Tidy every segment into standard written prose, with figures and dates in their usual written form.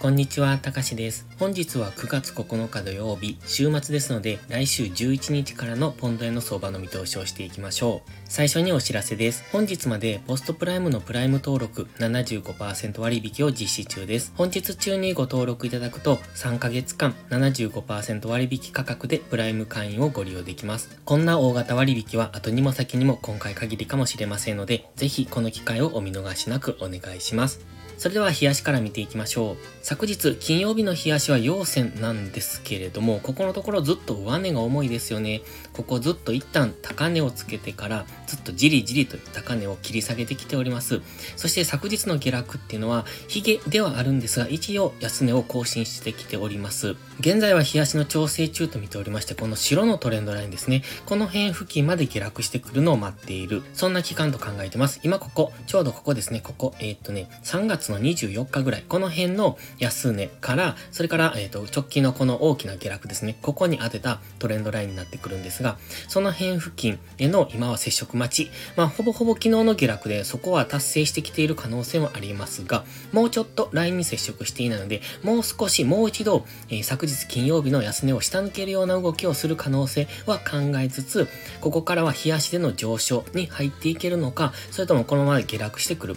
こんにちは、たかしです。本日は9月9日土曜日、週末ですので、来週11日からのポンド円の相場の見通しをしていきましょう。最初にお知らせです。本日までポストプライムのプライム登録 75% 割引を実施中です。本日中にご登録いただくと、3ヶ月間 75% 割引価格でプライム会員をご利用できます。こんな大型割引は後にも先にも今回限りかもしれませんので、ぜひこの機会をお見逃しなくお願いします。それでは日足から見ていきましょう。昨日金曜日の日足は陽線なんですけれども、ここのところずっと上値が重いですよね。ここずっと一旦高値をつけてからずっとじりじりと高値を切り下げてきております。そして昨日の下落っていうのはヒゲではあるんですが、一応安値を更新してきております。現在は日足の調整中と見ておりまして、この白のトレンドラインですね。この辺付近まで下落してくるのを待っている。そんな期間と考えてます。今ここ、ちょうどここですね。ここ、3月の24日ぐらい、この辺の安値からそれから、直近のこの大きな下落ですね、ここに当てたトレンドラインになってくるんですが、その辺付近への今は接触待ち、ほぼほぼ昨日の下落でそこは達成してきている可能性はありますが、もうちょっとラインに接触していないので、もう少しもう一度、昨日金曜日の安値を下抜けるような動きをする可能性は考えつつ、ここからは日足での上昇に入っていけるのか、それともこのまま下落してくる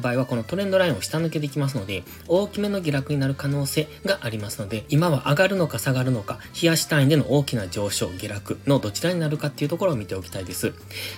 場合はこのトレンドラインを下抜けできますので、大きめの下落になる可能性がありますので、今は上がるのか下がるのか、日足単位での大きな上昇下落のどちらになるかっていうところを見ておきたいです。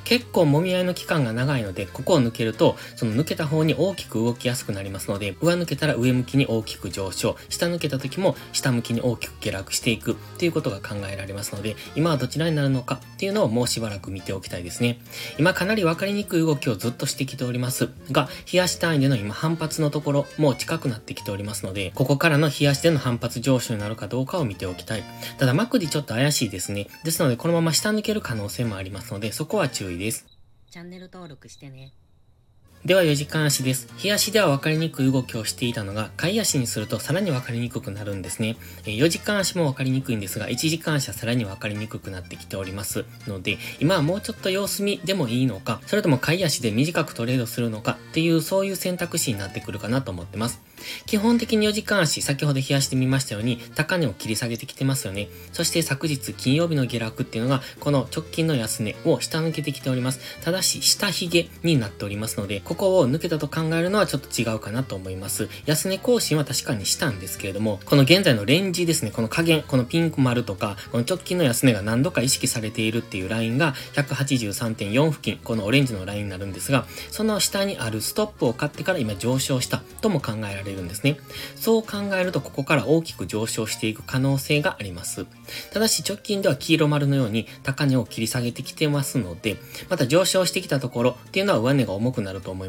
結構揉み合いの期間が長いので、ここを抜けるとその抜けた方に大きく動きやすくなりますので、上抜けたら上向きに大きく上昇、下抜けた時も下向きに大きく下落していくっていうことが考えられますので、今はどちらになるのかっていうのをもうしばらく見ておきたいですね。今かなり分かりにくい動きをずっとしてきておりますが、日足単位での今反発のところもう近くなってきておりますので、ここからの日足での反発上昇になるかどうかを見ておきたい。ただMACDちょっと怪しいですね。ですのでこのまま下抜ける可能性もありますので、そこは注意です。チャンネル登録してね。では4時間足です。日足では分かりにくい動きをしていたのが、買い足にするとさらに分かりにくくなるんですね。4時間足も分かりにくいんですが、1時間足はさらに分かりにくくなってきておりますので、今はもうちょっと様子見でもいいのか、それとも買い足で短くトレードするのかっていう、そういう選択肢になってくるかなと思ってます。基本的に4時間足、先ほど日足で見ましたように、高値を切り下げてきてますよね。そして昨日金曜日の下落っていうのが、この直近の安値を下抜けてきております。ただし、下髭になっておりますので、ここを抜けたと考えるのはちょっと違うかなと思います。安値更新は確かにしたんですけれども、この現在のレンジですね、この下限、このピンク丸とか、この直近の安値が何度か意識されているっていうラインが 183.4 付近、このオレンジのラインになるんですが、その下にあるストップを買ってから今上昇したとも考えられるんですね。そう考えるとここから大きく上昇していく可能性があります。ただし直近では黄色丸のように高値を切り下げてきてますので、また上昇してきたところっていうのは上値が重くなると思います。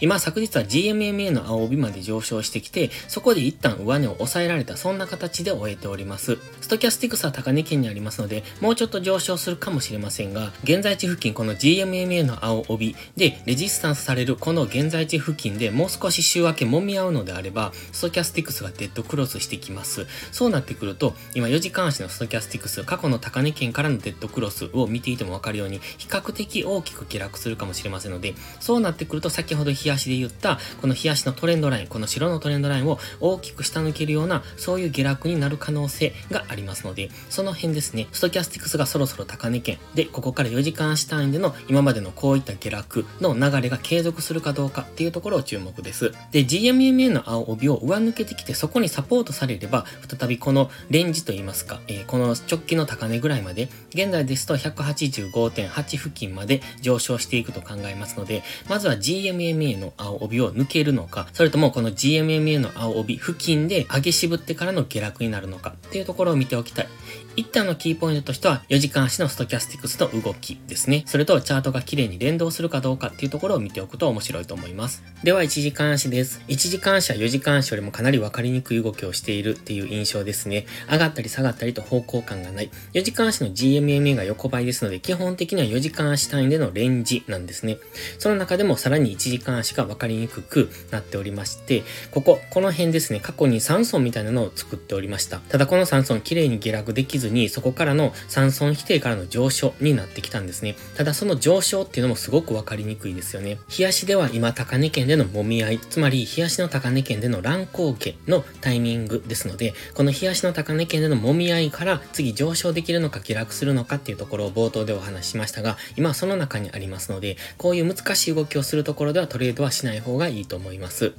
今昨日は GMMA の青帯まで上昇してきて、そこで一旦上値を抑えられた、そんな形で終えております。ストキャスティクスは高値圏にありますので、もうちょっと上昇するかもしれませんが、現在地付近、この GMMA の青帯でレジスタンスされるこの現在地付近でもう少し週明け揉み合うのであれば、ストキャスティクスがデッドクロスしてきます。そうなってくると、今4時間足のストキャスティクス、過去の高値圏からのデッドクロスを見ていても分かるように、比較的大きく下落するかもしれませんので、そうなってくると先ほど日足で言ったこの日足のトレンドライン、この白のトレンドラインを大きく下抜けるような、そういう下落になる可能性がありますので、その辺ですね、ストキャスティクスがそろそろ高値圏で、ここから4時間足単位での今までのこういった下落の流れが継続するかどうかっていうところを注目です。で、 GMMA の青帯を上抜けてきて、そこにサポートされれば再びこのレンジといいますか、この直近の高値ぐらいまで、現在ですと 185.8 付近まで上昇していくと考えますので、まずはGMMA の青帯を抜けるのか、それともこの GMMA の青帯付近で上げ渋ってからの下落になるのかっていうところを見ておきたい。一旦のキーポイントとしては4時間足のストキャスティクスの動きですね。それとチャートが綺麗に連動するかどうかっていうところを見ておくと面白いと思います。では1時間足です。1時間足は4時間足よりもかなり分かりにくい動きをしているっていう印象ですね。上がったり下がったりと方向感がない。4時間足の GMMA が横ばいですので、基本的には4時間足単位でのレンジなんですね。その中でもさらに1時間足が分かりにくくなっておりまして、この辺ですね、過去に3損みたいなのを作っておりました。ただこの3損綺麗に下落できずに、そこからの3損否定からの上昇になってきたんですね。ただその上昇っていうのもすごく分かりにくいですよね。日足では今高値圏での揉み合い、つまり日足の高値圏での乱高下のタイミングですので、この日足の高値圏での揉み合いから次上昇できるのか下落するのかっていうところを冒頭でお話ししましたが、今はその中にありますので、こういう難しい動きをするところではトレードはしない方がいいと思います。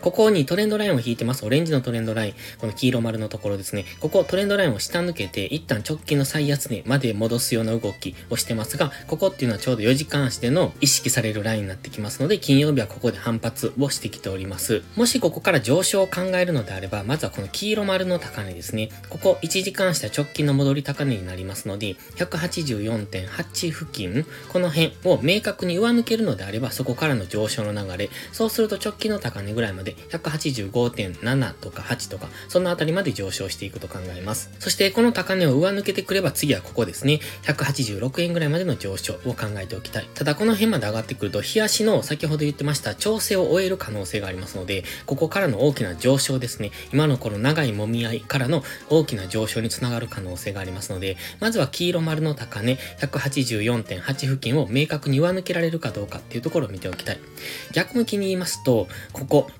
ここにトレンドラインを引いてます。オレンジのトレンドライン、この黄色丸のところですね。ここトレンドラインを下抜けて、一旦直近の最安値まで戻すような動きをしてますが、ここっていうのはちょうど4時間足での意識されるラインになってきますので、金曜日はここで反発をしてきております。もしここから上昇を考えるのであれば、まずはこの黄色丸の高値ですね。ここ1時間足で直近の戻り高値になりますので、184.8 付近、この辺を明確に上抜けるのであれば、そこからの上昇の流れ、そうすると直近の高値ぐらいまで 185.7 とか8とか、そのあたりまで上昇していくと考えます。そしてこの高値を上抜けてくれば、次はここですね、186円ぐらいまでの上昇を考えておきたい。ただこの辺まで上がってくると、日足の先ほど言ってました調整を終える可能性がありますので、ここからの大きな上昇ですね、今のこの長い揉み合いからの大きな上昇につながる可能性がありますので、まずは黄色丸の高値 184.8 付近を明確に上抜けられるかどうかっていうところを見ておきたい。逆向きに言いますと、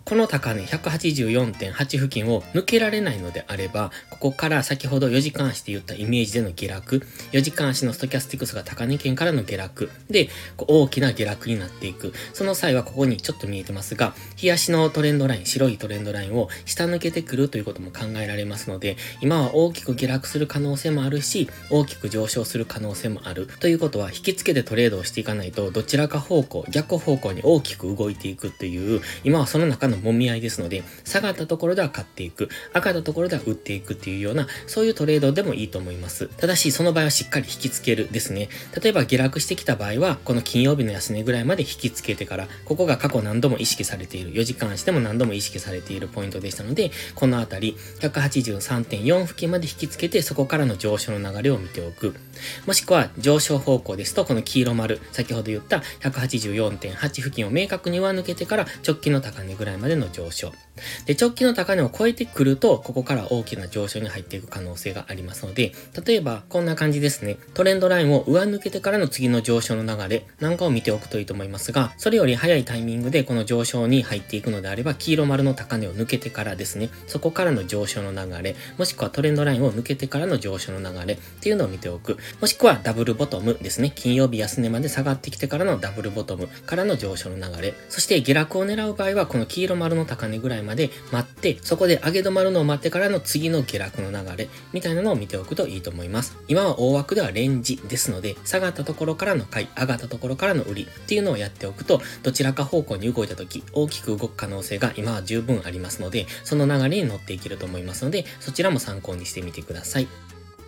この高値 184.8 付近を抜けられないのであれば、ここから先ほど4時間足で言ったイメージでの下落、4時間足のストキャスティクスが高値圏からの下落で、大きな下落になっていく。その際はここにちょっと見えてますが、日足のトレンドライン、白いトレンドラインを下抜けてくるということも考えられますので、今は大きく下落する可能性もあるし、大きく上昇する可能性もある。ということは、引き付けてトレードをしていかないと、どちらか方向、逆方向に大きく動いていくという、今はその中の揉み合いですので、下がったところでは買っていく、上がったところでは売っていくっていうような、そういうトレードでもいいと思います。ただしその場合はしっかり引きつけるですね。例えば下落してきた場合は、この金曜日の安値ぐらいまで引きつけてから、ここが過去何度も意識されている、4時間足でも何度も意識されているポイントでしたので、このあたり 183.4 付近まで引きつけて、そこからの上昇の流れを見ておく。もしくは上昇方向ですと、この黄色丸、先ほど言った 184.8 付近を明確に上抜けてから直近の高値ぐらいまでの上昇で、直近の高値を超えてくると、ここから大きな上昇に入っていく可能性がありますので、例えばこんな感じですね。トレンドラインを上抜けてからの次の上昇の流れなんかを見ておくといいと思いますが、それより早いタイミングでこの上昇に入っていくのであれば、黄色丸の高値を抜けてからですね、そこからの上昇の流れ、もしくはトレンドラインを抜けてからの上昇の流れっていうのを見ておく。もしくはダブルボトムですね、金曜日安値まで下がってきてからのダブルボトムからの上昇の流れ。そして下落を狙う場合は、この黄色丸の高値ぐらいまで待って、そこで上げ止まるのを待ってからの次の下落の流れみたいなのを見ておくといいと思います。今は大枠ではレンジですので、下がったところからの買い、上がったところからの売りっていうのをやっておくと、どちらか方向に動いた時、大きく動く可能性が今は十分ありますので、その流れに乗っていけると思いますので、そちらも参考にしてみてください。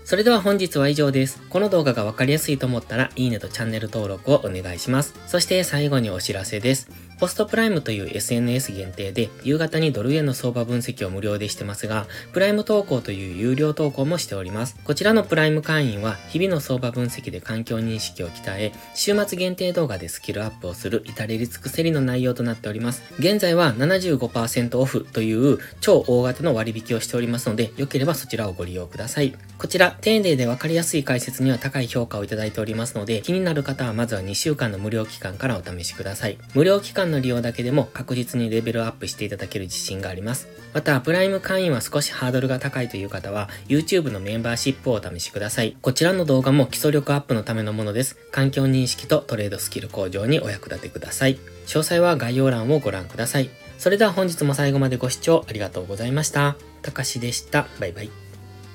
それでは本日は以上です。この動画がわかりやすいと思ったら、いいねとチャンネル登録をお願いします。そして最後にお知らせです。ポストプライムという SNS 限定で、夕方にドル円の相場分析を無料でしてますが、プライム投稿という有料投稿もしております。こちらのプライム会員は、日々の相場分析で環境認識を鍛え、週末限定動画でスキルアップをする至れり尽くせりの内容となっております。現在は 75% オフという超大型の割引をしておりますので、良ければそちらをご利用ください。こちら、丁寧でわかりやすい解説には高い評価をいただいておりますので、気になる方はまずは2週間の無料期間からお試しください。無料期間の利用だけでも確実にレベルアップしていただける自信があります。またプライム会員は少しハードルが高いという方は YouTube のメンバーシップをお試しください。こちらの動画も基礎力アップのためのものです。環境認識とトレードスキル向上にお役立てください。詳細は概要欄をご覧ください。それでは本日も最後までご視聴ありがとうございました。たかしでした。バイバイ。